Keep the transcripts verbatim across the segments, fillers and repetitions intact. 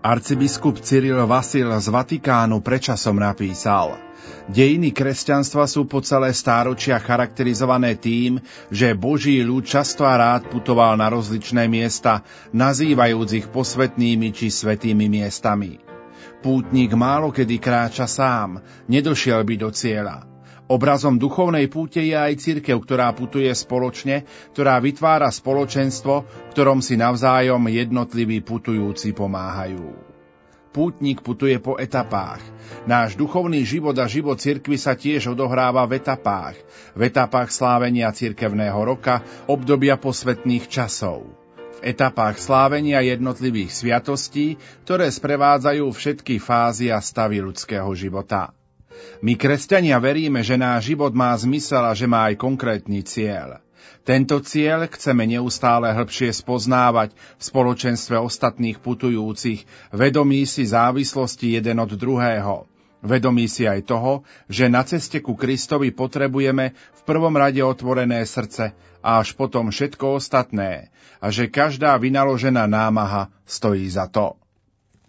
Arcibiskup Cyril Vasil z Vatikánu predčasom napísal: Dejiny kresťanstva sú po celé stáročia charakterizované tým, že Boží ľud často a rád putoval na rozličné miesta, nazývajúc ich posvätnými či svätými miestami. Pútnik málokedy kráča sám, nedošiel by do cieľa. Obrazom duchovnej púte je aj cirkev, ktorá putuje spoločne, ktorá vytvára spoločenstvo, ktorom si navzájom jednotliví putujúci pomáhajú. Pútnik putuje po etapách. Náš duchovný život a život cirkvi sa tiež odohráva v etapách. V etapách slávenia cirkevného roka, obdobia posvätných časov. V etapách slávenia jednotlivých sviatostí, ktoré sprevádzajú všetky fázy a stavy ľudského života. My, kresťania, veríme, že náš život má zmysel a že má aj konkrétny cieľ. Tento cieľ chceme neustále hĺbšie spoznávať v spoločenstve ostatných putujúcich, vedomí si závislosti jeden od druhého. Vedomí si aj toho, že na ceste ku Kristovi potrebujeme v prvom rade otvorené srdce a až potom všetko ostatné, a že každá vynaložená námaha stojí za to.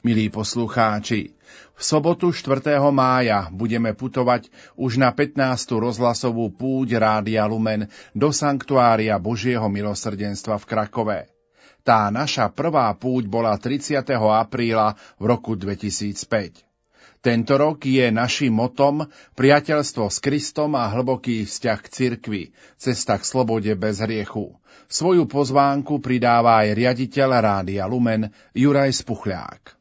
Milí poslucháči, v sobotu štvrtého mája budeme putovať už na pätnástu rozhlasovú púť Rádia Lumen do Sanktuária Božieho milosrdenstva v Krakove. Tá naša prvá púť bola tridsiateho apríla v roku dvetisícpäť. Tento rok je naším motom priateľstvo s Kristom a hlboký vzťah k cirkvi, cesta k slobode bez hriechu. Svoju pozvánku pridáva aj riaditeľ Rádia Lumen Juraj Spuchľák.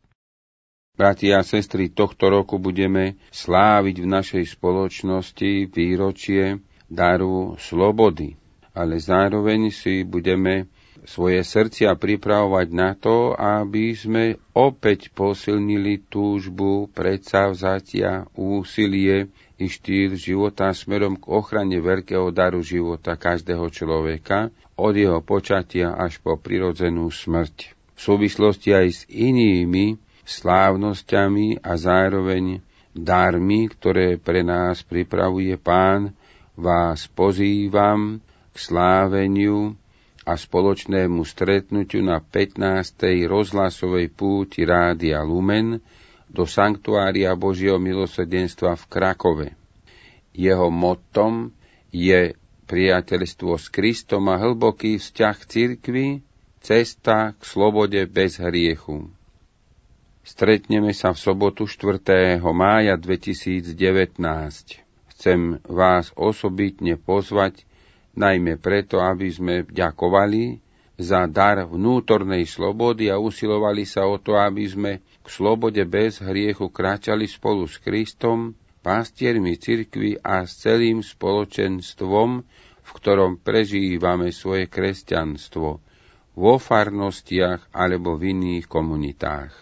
Bratia a sestry, tohto roku budeme sláviť v našej spoločnosti výročie daru slobody, ale zároveň si budeme svoje srdcia pripravovať na to, aby sme opäť posilnili túžbu, predsavzatia, úsilie i štýl života smerom k ochrane veľkého daru života každého človeka od jeho počatia až po prirodzenú smrť. V súvislosti aj s inými slávnosťami a zároveň darmi, ktoré pre nás pripravuje Pán, vás pozývam k sláveniu a spoločnému stretnutiu na pätnástej rozhlasovej púti Rádia Lumen do Sanktuária Božieho milosrdenstva v Krakove. Jeho mottom je priateľstvo s Kristom a hlboký vzťah cirkvi, cesta k slobode bez hriechu. Stretneme sa v sobotu štvrtého mája dvetisícdevätnásť. Chcem vás osobitne pozvať, najmä preto, aby sme ďakovali za dar vnútornej slobody a usilovali sa o to, aby sme k slobode bez hriechu kráčali spolu s Kristom, pastiermi cirkvi a s celým spoločenstvom, v ktorom prežívame svoje kresťanstvo, vo farnostiach alebo v iných komunitách.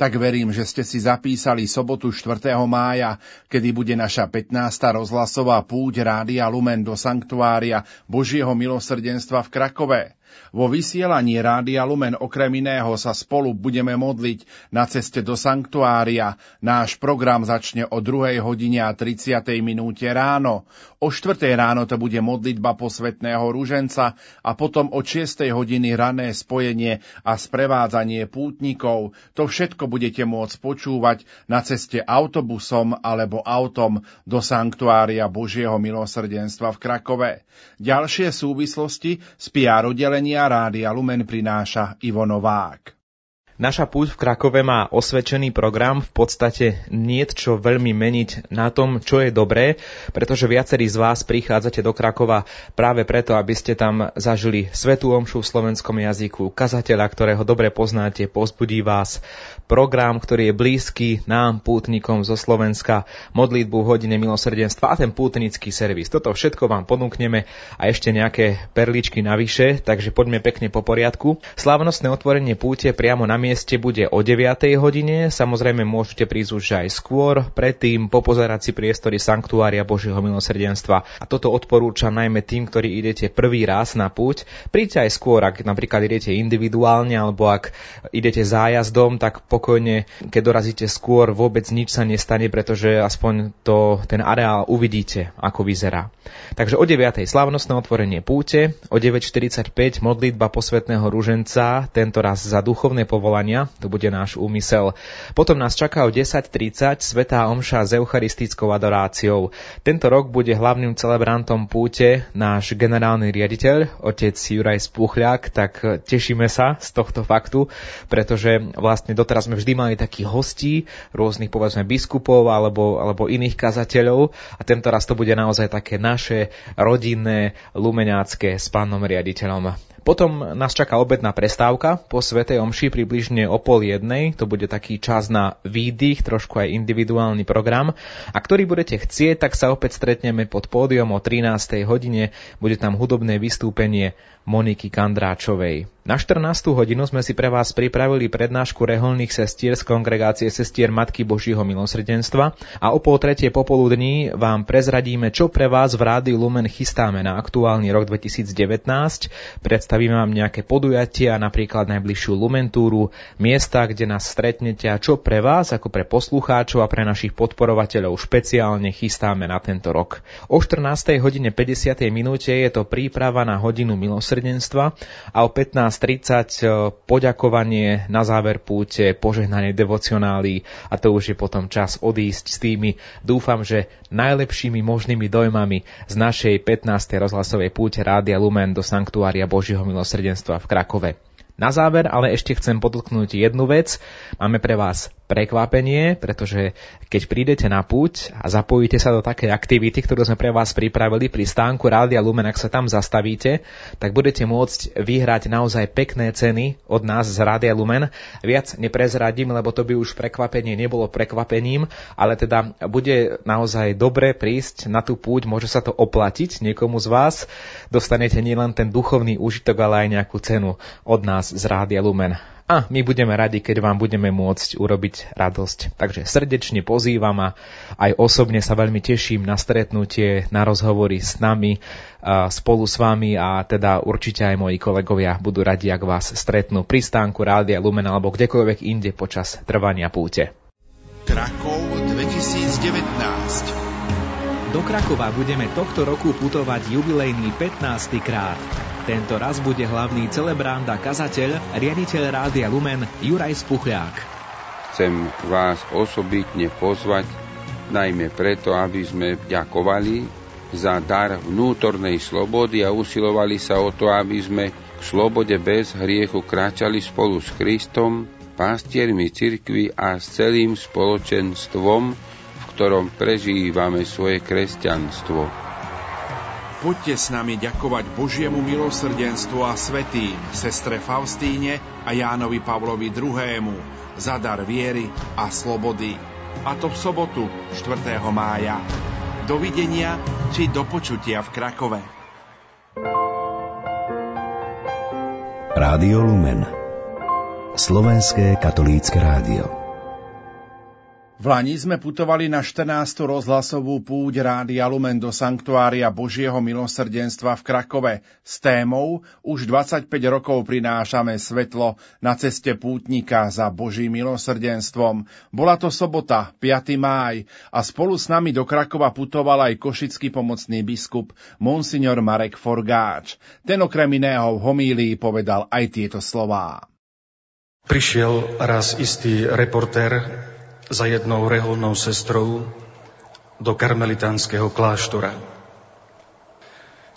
Tak verím, že ste si zapísali sobotu štvrtého mája, kedy bude naša pätnásta rozhlasová púť Rádia Lumen do Sanktuária Božieho milosrdenstva v Krakove. Vo vysielaní Rádia Lumen okrem iného sa spolu budeme modliť na ceste do Sanktuária. Náš program začne o druhej hodine a tridsiatej minúte ráno. O štvrtej ráno to bude modlitba posvätného ruženca a potom o šiestej hodine rané spojenie a sprevádzanie pútnikov. To všetko budete môcť počúvať na ceste autobusom alebo autom do Sanktuária Božieho milosrdenstva v Krakove. Ďalšie súvislosti z pé er oddelenia Rádia Lumen prináša Ivo Novák. Naša púť v Krakove má osvedčený program, v podstate niet čo veľmi meniť na tom, čo je dobré, pretože viacerí z vás prichádzate do Krakova práve preto, aby ste tam zažili svätú omšu v slovenskom jazyku, kazateľa, ktorého dobre poznáte, povzbudí vás program, ktorý je blízky nám, pútnikom zo Slovenska, modlitbu v hodine milosrdenstva a ten pútnický servis. Toto všetko vám ponúkneme a ešte nejaké perličky navyše, takže poďme pekne po poriadku. Slávnostné otvorenie púte priamo na mieste bude o deviatej hodine, samozrejme môžete prísť už aj skôr, predtým popozerať si priestory Sanktuária Božieho milosrdenstva. A toto odporúčam najmä tým, ktorí idete prvý raz na púť. Príďte aj skôr, ak napríklad idete individuálne, alebo ak idete zájazdom, tak pokojne, keď dorazíte skôr, vôbec nič sa nestane, pretože aspoň to, ten areál uvidíte, ako vyzerá. Takže o deviatej slávnostné otvorenie púte, o deväť štyridsaťpäť modlitba posvätného ruženca, tentoraz za duchovné povolanie obetovania, to bude náš úmysel. Potom nás čaká o desať tridsať svätá omša s eucharistickou adoráciou. Tento rok bude hlavným celebrantom púte náš generálny riaditeľ, otec Juraj Spuchľák, tak tešíme sa z tohto faktu, pretože vlastne doteraz sme vždy mali takých hostí, rôznych povedzme biskupov alebo, alebo iných kazateľov a tento raz to bude naozaj také naše rodinné, lumeňácké s pánom riaditeľom. Potom nás čaká obedná prestávka po svätej omši približne o pol jednej. To bude taký čas na výdych, trošku aj individuálny program. A ktorý budete chcieť, tak sa opäť stretneme pod pódium o trinástej hodine. Bude tam hudobné vystúpenie Moniky Kandráčovej. Na štrnástu hodinu sme si pre vás pripravili prednášku reholných sestier z kongregácie Sestier Matky Božieho milosrdenstva a o pol tretej popoludní vám prezradíme, čo pre vás v Rádiu Lumen chystáme na aktuálny rok dvetisícdevätnásť. Predstavíme vám nejaké podujatia, napríklad najbližšiu Lumentúru, miesta, kde nás stretnete a čo pre vás, ako pre poslucháčov a pre našich podporovateľov špeciálne chystáme na tento rok. O štrnástej hodine päťdesiatej minúte je to príprava na hodinu milosrdenstva a o pätnástej tridsať poďakovanie, na záver púte, požehnanie devocionálií a to už je potom čas odísť s tými, dúfam, že najlepšími možnými dojmami z našej pätnástej rozhlasovej púte Rádia Lumen do Sanktuária Božieho milosrdenstva v Krakove. Na záver, ale ešte chcem podotknúť jednu vec. Máme pre vás prekvapenie, pretože keď prídete na púť a zapojíte sa do takej aktivity, ktorú sme pre vás pripravili pri stánku Rádia Lumen, ak sa tam zastavíte, tak budete môcť vyhrať naozaj pekné ceny od nás z Rádia Lumen. Viac neprezradím, lebo to by už prekvapenie nebolo prekvapením, ale teda bude naozaj dobre prísť na tú púť, môže sa to oplatiť niekomu z vás. Dostanete nielen ten duchovný úžitok, ale aj nejakú cenu od nás z Rádia Lumen. A my budeme radi, keď vám budeme môcť urobiť radosť. Takže srdečne pozývam a aj osobne sa veľmi teším na stretnutie, na rozhovory s nami, spolu s vami a teda určite aj moji kolegovia budú radi, ak vás stretnú pri stánku Rádia Lumen alebo kdekoľvek inde počas trvania púte. Krakov dvetisícdevätnásť. Do Krakova budeme tohto roku putovať jubilejný pätnásty krát. Tento raz bude hlavný celebrant a kazateľ, riaditeľ Rádia Lumen Juraj Spuchľák. Chcem vás osobitne pozvať, najmä preto, aby sme ďakovali za dar vnútornej slobody a usilovali sa o to, aby sme k slobode bez hriechu kráčali spolu s Kristom, pastiermi cirkvi a s celým spoločenstvom, v ktorom prežívame svoje kresťanstvo. Poďte s nami ďakovať Božiemu milosrdenstvu a svätým, sestre Faustíne a Jánovi Pavlovi druhému za dar viery a slobody. A to v sobotu, štvrtého mája. Dovidenia či do počutia v Krakove. Rádio Lumen, slovenské katolícke rádio. V lani sme putovali na štrnástu rozhlasovú púť Rádia Lumen do Sanktuária Božieho milosrdenstva v Krakove. S témou už dvadsaťpäť rokov prinášame svetlo na ceste pútnika za Božím milosrdenstvom. Bola to sobota, piaty máj a spolu s nami do Krakova putoval aj košický pomocný biskup monsignor Marek Forgáč. Ten okrem iného v homílii povedal aj tieto slová. Prišiel raz istý reportér za jednou reholnou sestrou do karmelitánskeho kláštora.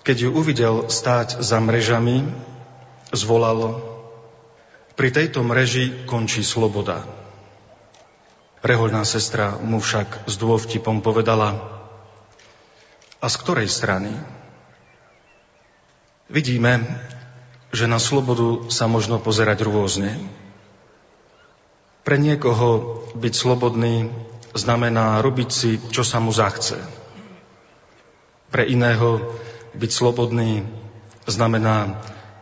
Keď ju uvidel stáť za mrežami, zvolal: "Pri tejto mreži končí sloboda." Reholná sestra mu však s dôvtipom povedala: "A z ktorej strany?" Vidíme, že na slobodu sa možno pozerať rôzne. Pre niekoho byť slobodný znamená robiť si, čo sa mu zachce. Pre iného byť slobodný znamená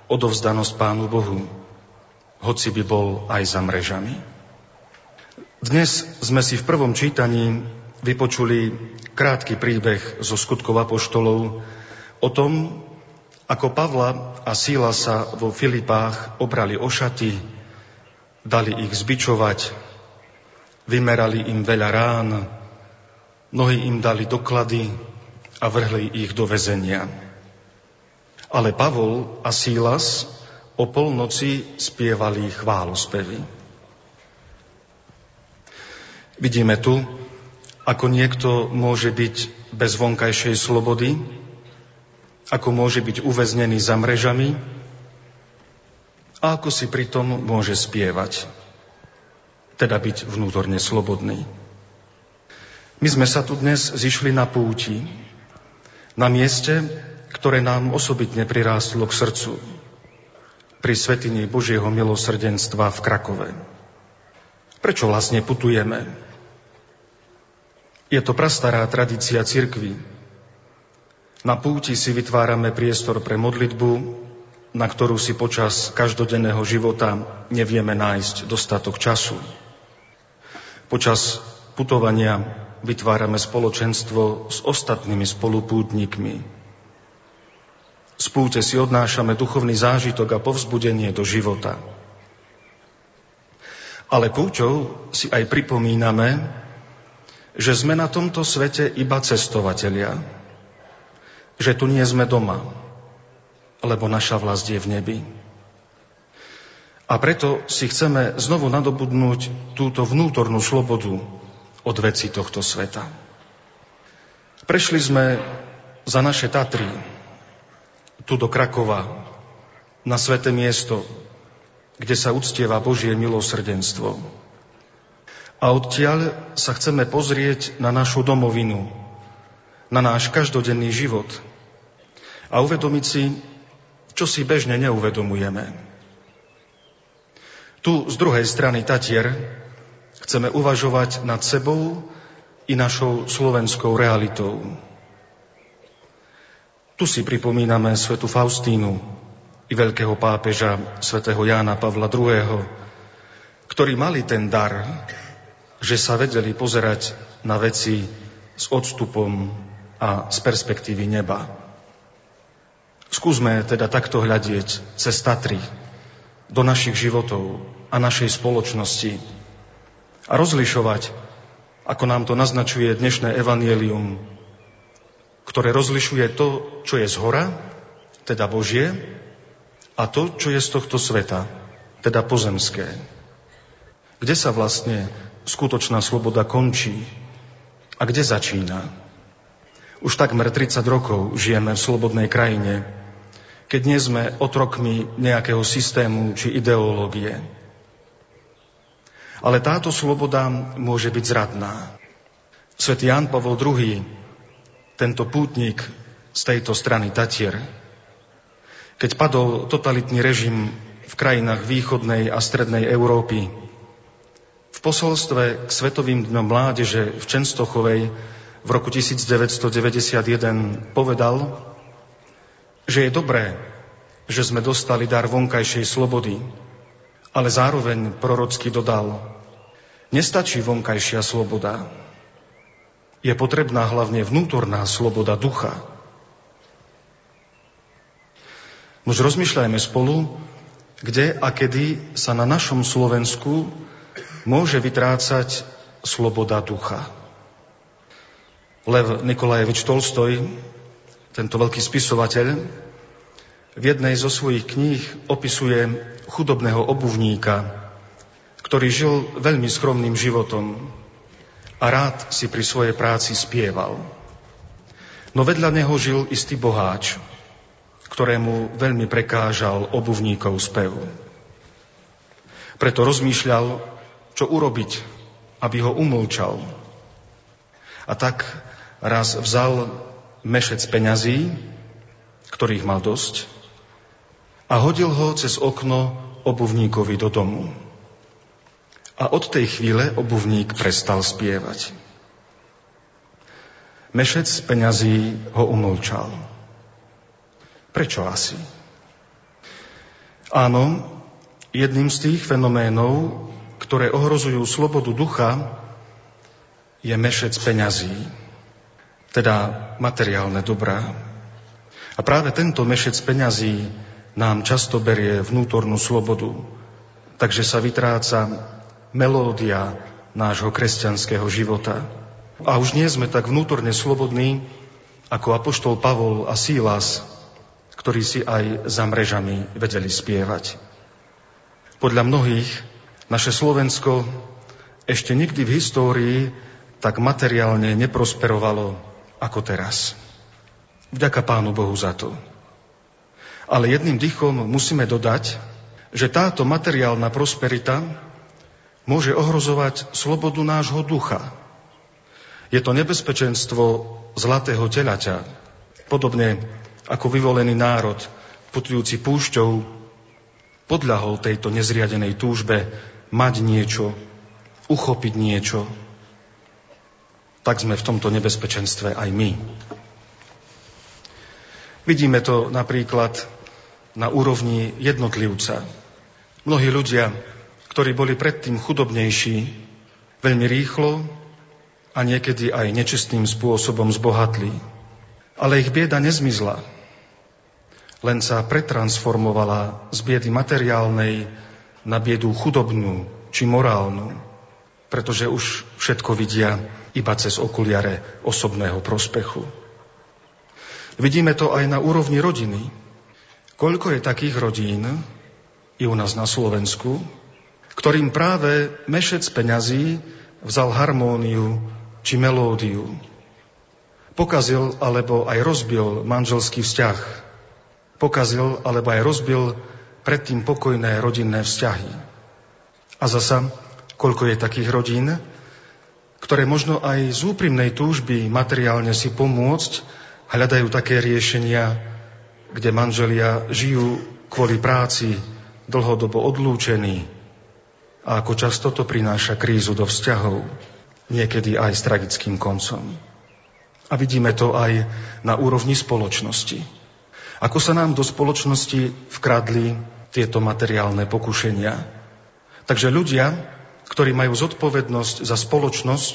odovzdanosť Pánu Bohu, hoci by bol aj za mrežami. Dnes sme si v prvom čítaní vypočuli krátky príbeh zo Skutkov apoštolov o tom, ako Pavla a Silasa vo Filipách obrali o šaty, dali ich zbičovať, vymerali im veľa rán, mnohí im dali doklady a vrhli ich do väzenia. Ale Pavol a Sílas o polnoci spievali chválospevy. Vidíme tu, ako niekto môže byť bez vonkajšej slobody, ako môže byť uväznený za mrežami a ako si pritom môže spievať, teda byť vnútorne slobodný. My sme sa tu dnes zišli na púti, na mieste, ktoré nám osobitne prirástlo k srdcu, pri svätyni Božieho milosrdenstva v Krakove. Prečo vlastne putujeme? Je to prastará tradícia cirkvi. Na púti si vytvárame priestor pre modlitbu, na ktorú si počas každodenného života nevieme nájsť dostatok času. Počas putovania vytvárame spoločenstvo s ostatnými spolupútnikmi. Z púte si odnášame duchovný zážitok a povzbudenie do života. Ale púťou si aj pripomíname, že sme na tomto svete iba cestovatelia, že tu nie sme doma, lebo naša vlast je v nebi. A preto si chceme znovu nadobudnúť túto vnútornú slobodu od vecí tohto sveta. Prešli sme za naše Tatry, tu do Krakova, na sväté miesto, kde sa uctieva Božie milosrdenstvo. A odtiaľ sa chceme pozrieť na našu domovinu, na náš každodenný život a uvedomiť si, čo si bežne neuvedomujeme. Tu z druhej strany Tatier chceme uvažovať nad sebou i našou slovenskou realitou. Tu si pripomíname svätú Faustínu i veľkého pápeža svätého Jána Pavla druhého, ktorí mali ten dar, že sa vedeli pozerať na veci s odstupom a z perspektívy neba. Skúsme teda takto hľadieť cez Tatry do našich životov a našej spoločnosti a rozlišovať, ako nám to naznačuje dnešné evanjelium, ktoré rozlišuje to, čo je zhora, teda Božie, a to, čo je z tohto sveta, teda pozemské. Kde sa vlastne skutočná sloboda končí a kde začína? Už takmer tridsať rokov žijeme v slobodnej krajine, keď nie sme otrokmi nejakého systému či ideológie. Ale táto sloboda môže byť zradná. Svätý Ján Pavol druhý, tento pútnik z tejto strany Tatier, keď padol totalitný režim v krajinách východnej a strednej Európy, v posolstve k Svetovým dňom mládeže v Čenstochovej v roku devätnásťstodeväťdesiatjeden povedal, že je dobré, že sme dostali dar vonkajšej slobody, ale zároveň prorocky dodal, nestačí vonkajšia sloboda, je potrebná hlavne vnútorná sloboda ducha. Nož rozmýšľajme spolu, kde a kedy sa na našom Slovensku môže vytrácať sloboda ducha. Lev Nikolajevič Tolstoj, tento veľký spisovateľ, v jednej zo svojich kníh opisuje chudobného obuvníka, ktorý žil veľmi skromným životom a rád si pri svojej práci spieval. No vedľa neho žil istý boháč, ktorému veľmi prekážal obuvníkov spev. Preto rozmýšľal, čo urobiť, aby ho umlčal. A tak raz vzal mešec peňazí, ktorých mal dosť, a hodil ho cez okno obuvníkovi do domu. A od tej chvíle obuvník prestal spievať. Mešec peňazí ho umlčal. Prečo asi? Áno, jedným z tých fenoménov, ktoré ohrozujú slobodu ducha, je mešec peňazí, teda materiálne dobrá. A práve tento mešec peňazí nám často berie vnútornú slobodu, takže sa vytráca melódia nášho kresťanského života. A už nie sme tak vnútorne slobodní, ako apoštol Pavol a Sílas, ktorí si aj za mrežami vedeli spievať. Podľa mnohých naše Slovensko ešte nikdy v histórii tak materiálne neprosperovalo ako teraz. Vďaka Pánu Bohu za to. Ale jedným dýchom musíme dodať, že táto materiálna prosperita môže ohrozovať slobodu nášho ducha. Je to nebezpečenstvo zlatého telaťa, podobne ako vyvolený národ, putujúci púšťou, podľahol tejto nezriadenej túžbe mať niečo, uchopiť niečo. Tak sme v tomto nebezpečenstve aj my. Vidíme to napríklad na úrovni jednotlivca. Mnohí ľudia, ktorí boli predtým chudobnejší, veľmi rýchlo a niekedy aj nečestným spôsobom zbohatli. Ale ich bieda nezmizla, len sa pretransformovala z biedy materiálnej na biedu chudobnú či morálnu, pretože už všetko vidia iba cez okuliare osobného prospechu. Vidíme to aj na úrovni rodiny. Koľko je takých rodín, i u nás na Slovensku, ktorým práve mešec peňazí vzal harmóniu či melódiu. Pokazil alebo aj rozbil manželský vzťah. Pokazil alebo aj rozbil predtým pokojné rodinné vzťahy. A zasa, koľko je takých rodín, ktoré možno aj z úprimnej túžby materiálne si pomôcť hľadajú také riešenia, kde manželia žijú kvôli práci dlhodobo odlúčení a ako často to prináša krízu do vzťahov, niekedy aj s tragickým koncom. A vidíme to aj na úrovni spoločnosti. Ako sa nám do spoločnosti vkradli tieto materiálne pokušenia. Takže ľudia, ktorí majú zodpovednosť za spoločnosť,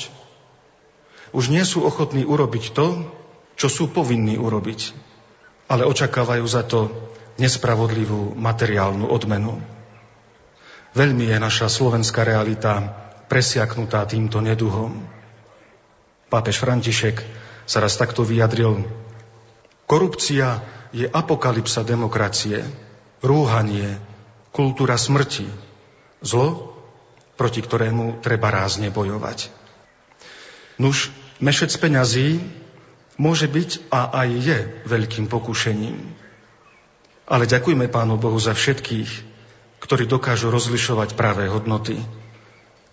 už nie sú ochotní urobiť to, čo sú povinní urobiť, ale očakávajú za to nespravodlivú materiálnu odmenu. Veľmi je naša slovenská realita presiaknutá týmto neduhom. Pápež František sa raz takto vyjadril: korupcia je apokalypsa demokracie, rúhanie, kultúra smrti, zlo, proti ktorému treba rázne bojovať. Nuž, mešec peňazí môže byť a aj je veľkým pokušením. Ale ďakujme Pánu Bohu za všetkých, ktorí dokážu rozlišovať práve hodnoty,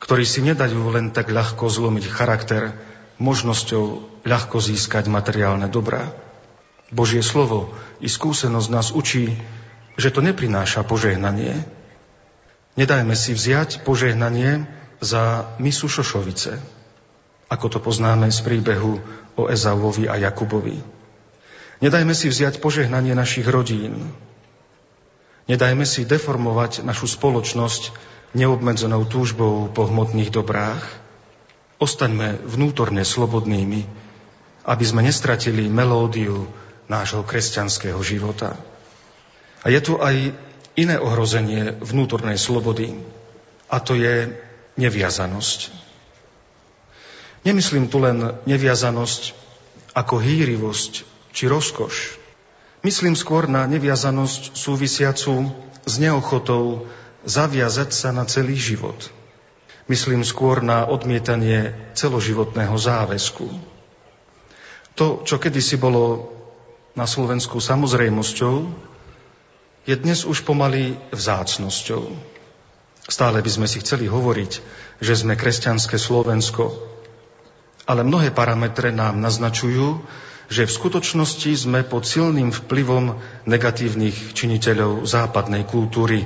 ktorí si nedajú len tak ľahko zlomiť charakter možnosťou ľahko získať materiálne dobrá. Božie slovo i skúsenosť nás učí, že to neprináša požehnanie. Nedajme si vziať požehnanie za misu šošovice, ako to poznáme z príbehu o Ezauovi a Jakubovi. Nedajme si vziať požehnanie našich rodín. Nedajme si deformovať našu spoločnosť neobmedzenou túžbou po hmotných dobrách. Ostaňme vnútorne slobodnými, aby sme nestratili melódiu nášho kresťanského života. A je tu aj iné ohrozenie vnútornej slobody, a to je neviazanosť. Nemyslím tu len neviazanosť ako hýrivosť či rozkoš. Myslím skôr na neviazanosť súvisiacu s neochotou zaviazať sa na celý život. Myslím skôr na odmietanie celoživotného záväzku. To, čo kedysi bolo na Slovensku samozrejmosťou, je dnes už pomaly vzácnosťou. Stále by sme si chceli hovoriť, že sme kresťanské Slovensko, ale mnohé parametre nám naznačujú, že v skutočnosti sme pod silným vplyvom negatívnych činiteľov západnej kultúry,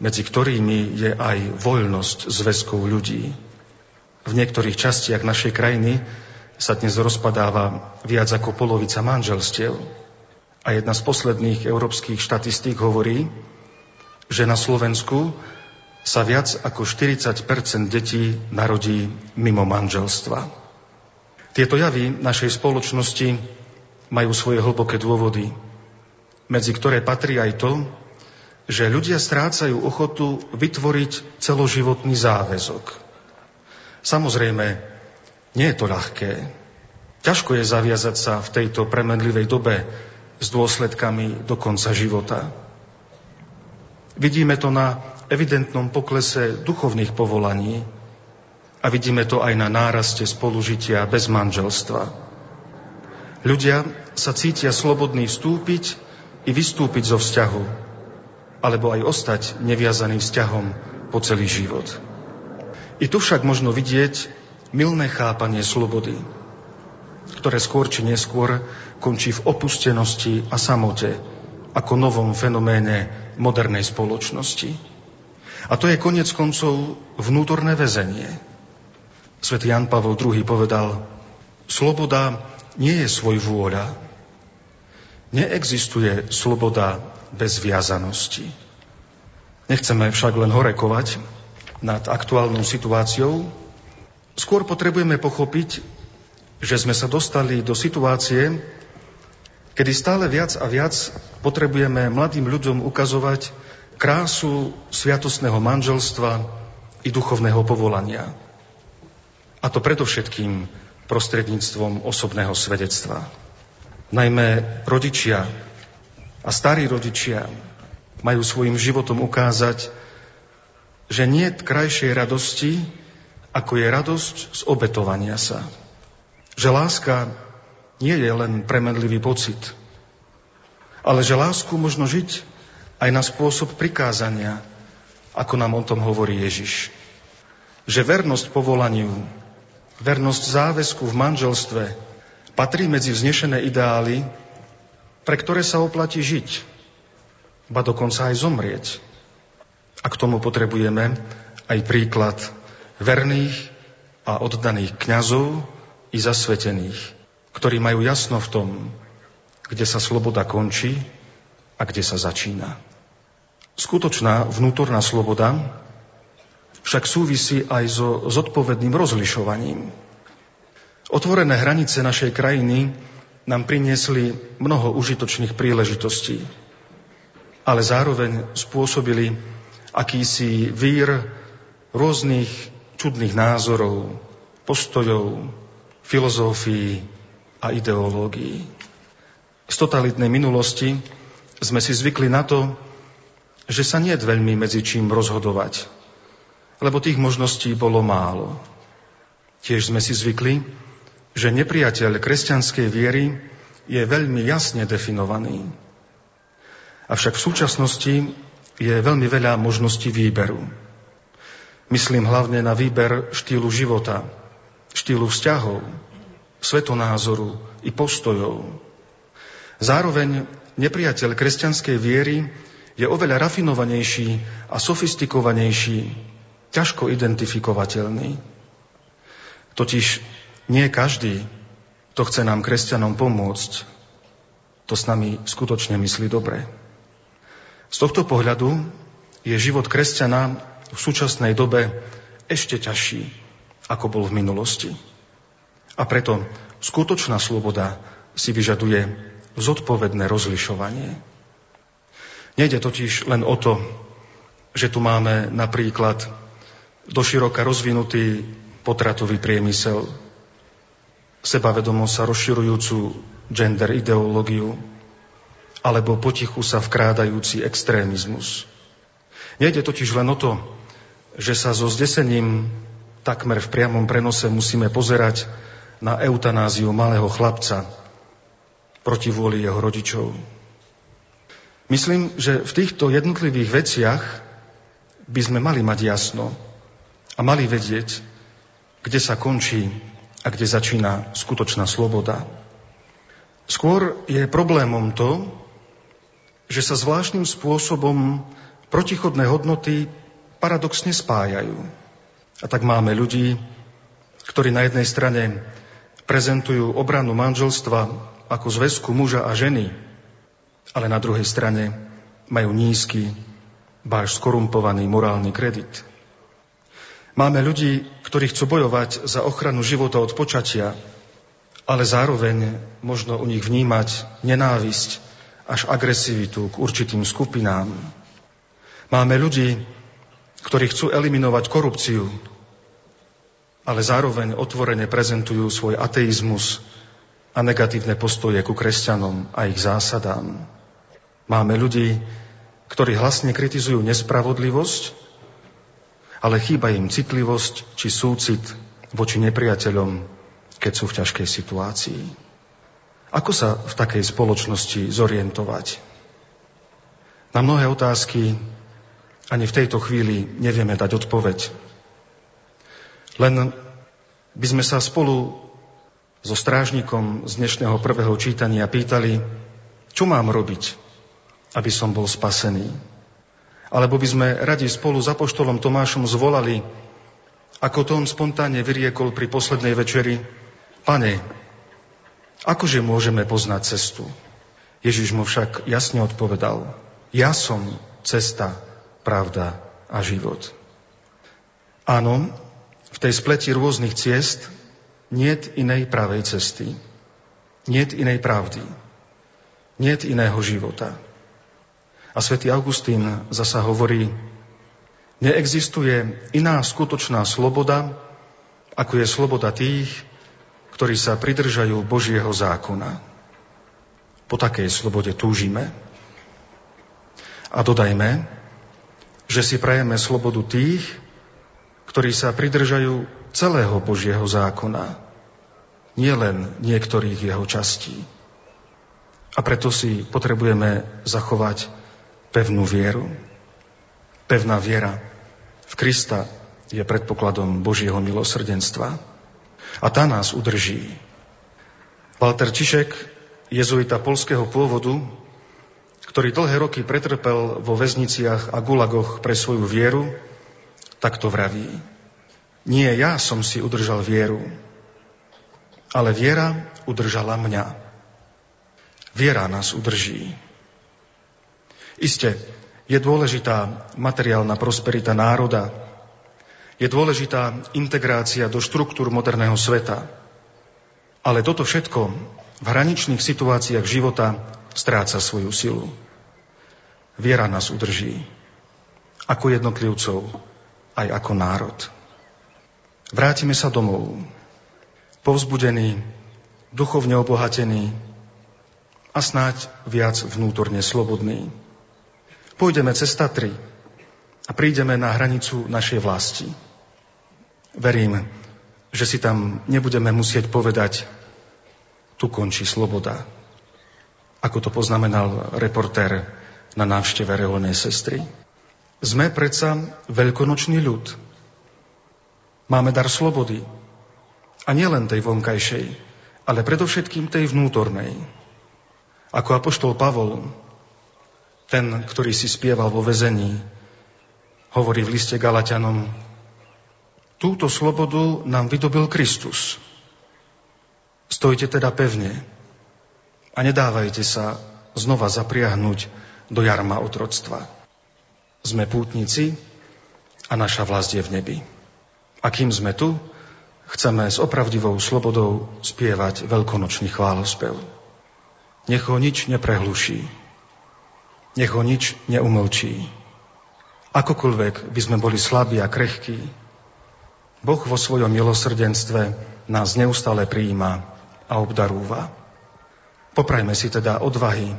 medzi ktorými je aj voľnosť zväzkov ľudí. V niektorých častiach našej krajiny sa dnes rozpadáva viac ako polovica manželstiev. A jedna z posledných európskych štatistík hovorí, že na Slovensku sa viac ako štyridsať percent detí narodí mimo manželstva. Tieto javy našej spoločnosti majú svoje hlboké dôvody, medzi ktoré patrí aj to, že ľudia strácajú ochotu vytvoriť celoživotný záväzok. Samozrejme, nie je to ľahké. Ťažko je zaviazať sa v tejto premenlivej dobe s dôsledkami do konca života. Vidíme to na evidentnom poklese duchovných povolaní, a vidíme to aj na náraste spolužitia bez manželstva. Ľudia sa cítia slobodní vstúpiť i vystúpiť zo vzťahu, alebo aj ostať neviazaný vzťahom po celý život. I tu však možno vidieť mylné chápanie slobody, ktoré skôr či neskôr končí v opustenosti a samote, ako novom fenoméne modernej spoločnosti. A to je koniec koncov vnútorné väzenie. Svätý Ján Pavol druhý povedal: sloboda nie je svojvôľa. Neexistuje sloboda bez viazanosti. Nechceme však len horekovať nad aktuálnou situáciou. Skôr potrebujeme pochopiť, že sme sa dostali do situácie, kedy stále viac a viac potrebujeme mladým ľuďom ukazovať krásu sviatostného manželstva i duchovného povolania. A to predovšetkým prostredníctvom osobného svedectva. Najmä rodičia a starí rodičia majú svojim životom ukázať, že niet krajšej radosti, ako je radosť z obetovania sa. Že láska nie je len premenlivý pocit, ale že lásku možno žiť aj na spôsob prikázania, ako nám o tom hovorí Ježiš. Že vernosť povolaniu, vernosť záväzku v manželstve patrí medzi vznešené ideály, pre ktoré sa oplatí žiť, ba dokonca aj zomrieť. A k tomu potrebujeme aj príklad verných a oddaných kňazov i zasvetených, ktorí majú jasno v tom, kde sa sloboda končí a kde sa začína. Skutočná vnútorná sloboda však súvisí aj so zodpovedným rozlišovaním. Otvorené hranice našej krajiny nám priniesli mnoho užitočných príležitostí, ale zároveň spôsobili akýsi vír rôznych čudných názorov, postojov, filozofií a ideológií. Z totalitnej minulosti sme si zvykli na to, že sa nie je veľmi medzi čím rozhodovať, lebo tých možností bolo málo. Tiež sme si zvykli, že nepriateľ kresťanskej viery je veľmi jasne definovaný. Avšak v súčasnosti je veľmi veľa možností výberu. Myslím hlavne na výber štýlu života, štýlu vzťahov, svetonázoru i postojov. Zároveň nepriateľ kresťanskej viery je oveľa rafinovanejší a sofistikovanejší, ťažko identifikovateľný. Totiž nie každý, kto chce nám kresťanom pomôcť, to s nami skutočne myslí dobre. Z tohto pohľadu je život kresťana v súčasnej dobe ešte ťažší, ako bol v minulosti. A preto skutočná sloboda si vyžaduje zodpovedné rozlišovanie. Nejde totiž len o to, že tu máme napríklad doširoka rozvinutý potratový priemysel, sebavedomo sa rozširujúcu gender ideológiu alebo potichu sa vkrádajúci extrémizmus. Nejde totiž len o to, že sa so zdesením takmer v priamom prenose musíme pozerať na eutanáziu malého chlapca proti vôli jeho rodičov. Myslím, že v týchto jednotlivých veciach by sme mali mať jasno a mali vedieť, kde sa končí a kde začína skutočná sloboda. Skôr je problémom to, že sa zvláštnym spôsobom protichodné hodnoty paradoxne spájajú. A tak máme ľudí, ktorí na jednej strane prezentujú obranu manželstva ako zväzku muža a ženy, ale na druhej strane majú nízky, ba až skorumpovaný morálny kredit. Máme ľudí, ktorí chcú bojovať za ochranu života od počatia, ale zároveň možno u nich vnímať nenávisť až agresivitu k určitým skupinám. Máme ľudí, ktorí chcú eliminovať korupciu, ale zároveň otvorene prezentujú svoj ateizmus a negatívne postoje ku kresťanom a ich zásadám. Máme ľudí, ktorí hlasne kritizujú nespravodlivosť, ale chýba im citlivosť či súcit voči nepriateľom, keď sú v ťažkej situácii. Ako sa v takej spoločnosti zorientovať? Na mnohé otázky ani v tejto chvíli nevieme dať odpoveď. Len by sme sa spolu so strážnikom z dnešného prvého čítania pýtali, čo mám robiť, aby som bol spasený. Alebo by sme radi spolu s apoštolom Tomášom zvolali, ako to on spontánne vyriekol pri poslednej večeri, Pane, akože môžeme poznať cestu? Ježiš mu však jasne odpovedal, ja som cesta, pravda a život. Áno, v tej spleti rôznych ciest niet inej pravej cesty, niet inej pravdy, niet iného života. A svätý Augustín zasa hovorí, neexistuje iná skutočná sloboda, ako je sloboda tých, ktorí sa pridržajú Božieho zákona. Po takej slobode túžime. A dodajme, že si prajeme slobodu tých, ktorí sa pridržajú celého Božieho zákona, nielen niektorých jeho častí. A preto si potrebujeme zachovať pevnú vieru. Pevná viera v Krista je predpokladom Božieho milosrdenstva a tá nás udrží. Walter Ciszek, jezuita poľského pôvodu, ktorý dlhé roky pretrpel vo väzniciach a gulagoch pre svoju vieru, takto vraví. Nie ja som si udržal vieru, ale viera udržala mňa. Viera nás udrží. Iste, je dôležitá materiálna prosperita národa. Je dôležitá integrácia do štruktúr moderného sveta. Ale toto všetko v hraničných situáciách života stráca svoju silu. Viera nás udrží. Ako jednotlivcov, aj ako národ. Vrátime sa domov. Povzbudení, duchovne obohatení a snáď viac vnútorne slobodní. Pôjdeme cez Tatry a prídeme na hranicu našej vlasti. Verím, že si tam nebudeme musieť povedať, tu končí sloboda, ako to poznamenal reportér na návšteve reholnej sestry. Sme predsa veľkonočný ľud. Máme dar slobody. A nielen tej vonkajšej, ale predovšetkým tej vnútornej. Ako apoštol Pavol, ten, ktorý si spieval vo väzení, hovorí v liste Galaťanom, túto slobodu nám vydobil Kristus. Stojte teda pevne a nedávajte sa znova zapriahnuť do jarma otroctva. Sme pútnici a naša vlast je v nebi. A kým sme tu, chceme s opravdivou slobodou spievať veľkonočný chválospev. Nech ho nič neprehluší. Nech ho nič neumlčí. Akokoľvek by sme boli slabí a krehkí, Boh vo svojom milosrdenstve nás neustále prijíma a obdarúva. Poprajme si teda odvahy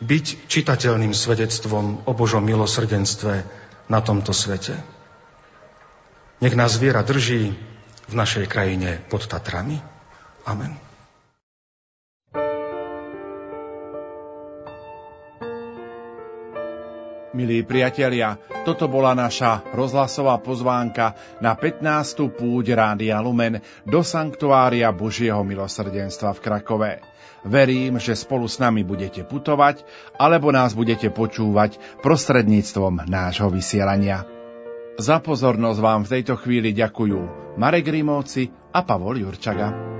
byť čitateľným svedectvom o Božom milosrdenstve na tomto svete. Nech nás viera drží v našej krajine pod Tatrami. Amen. Milí priatelia, toto bola naša rozhlasová pozvánka na pätnástu púť Rádia Lumen do Sanktuária Božieho milosrdenstva v Krakove. Verím, že spolu s nami budete putovať alebo nás budete počúvať prostredníctvom nášho vysielania. Za pozornosť vám v tejto chvíli ďakujú Marek Rimóci a Pavol Jurčaga.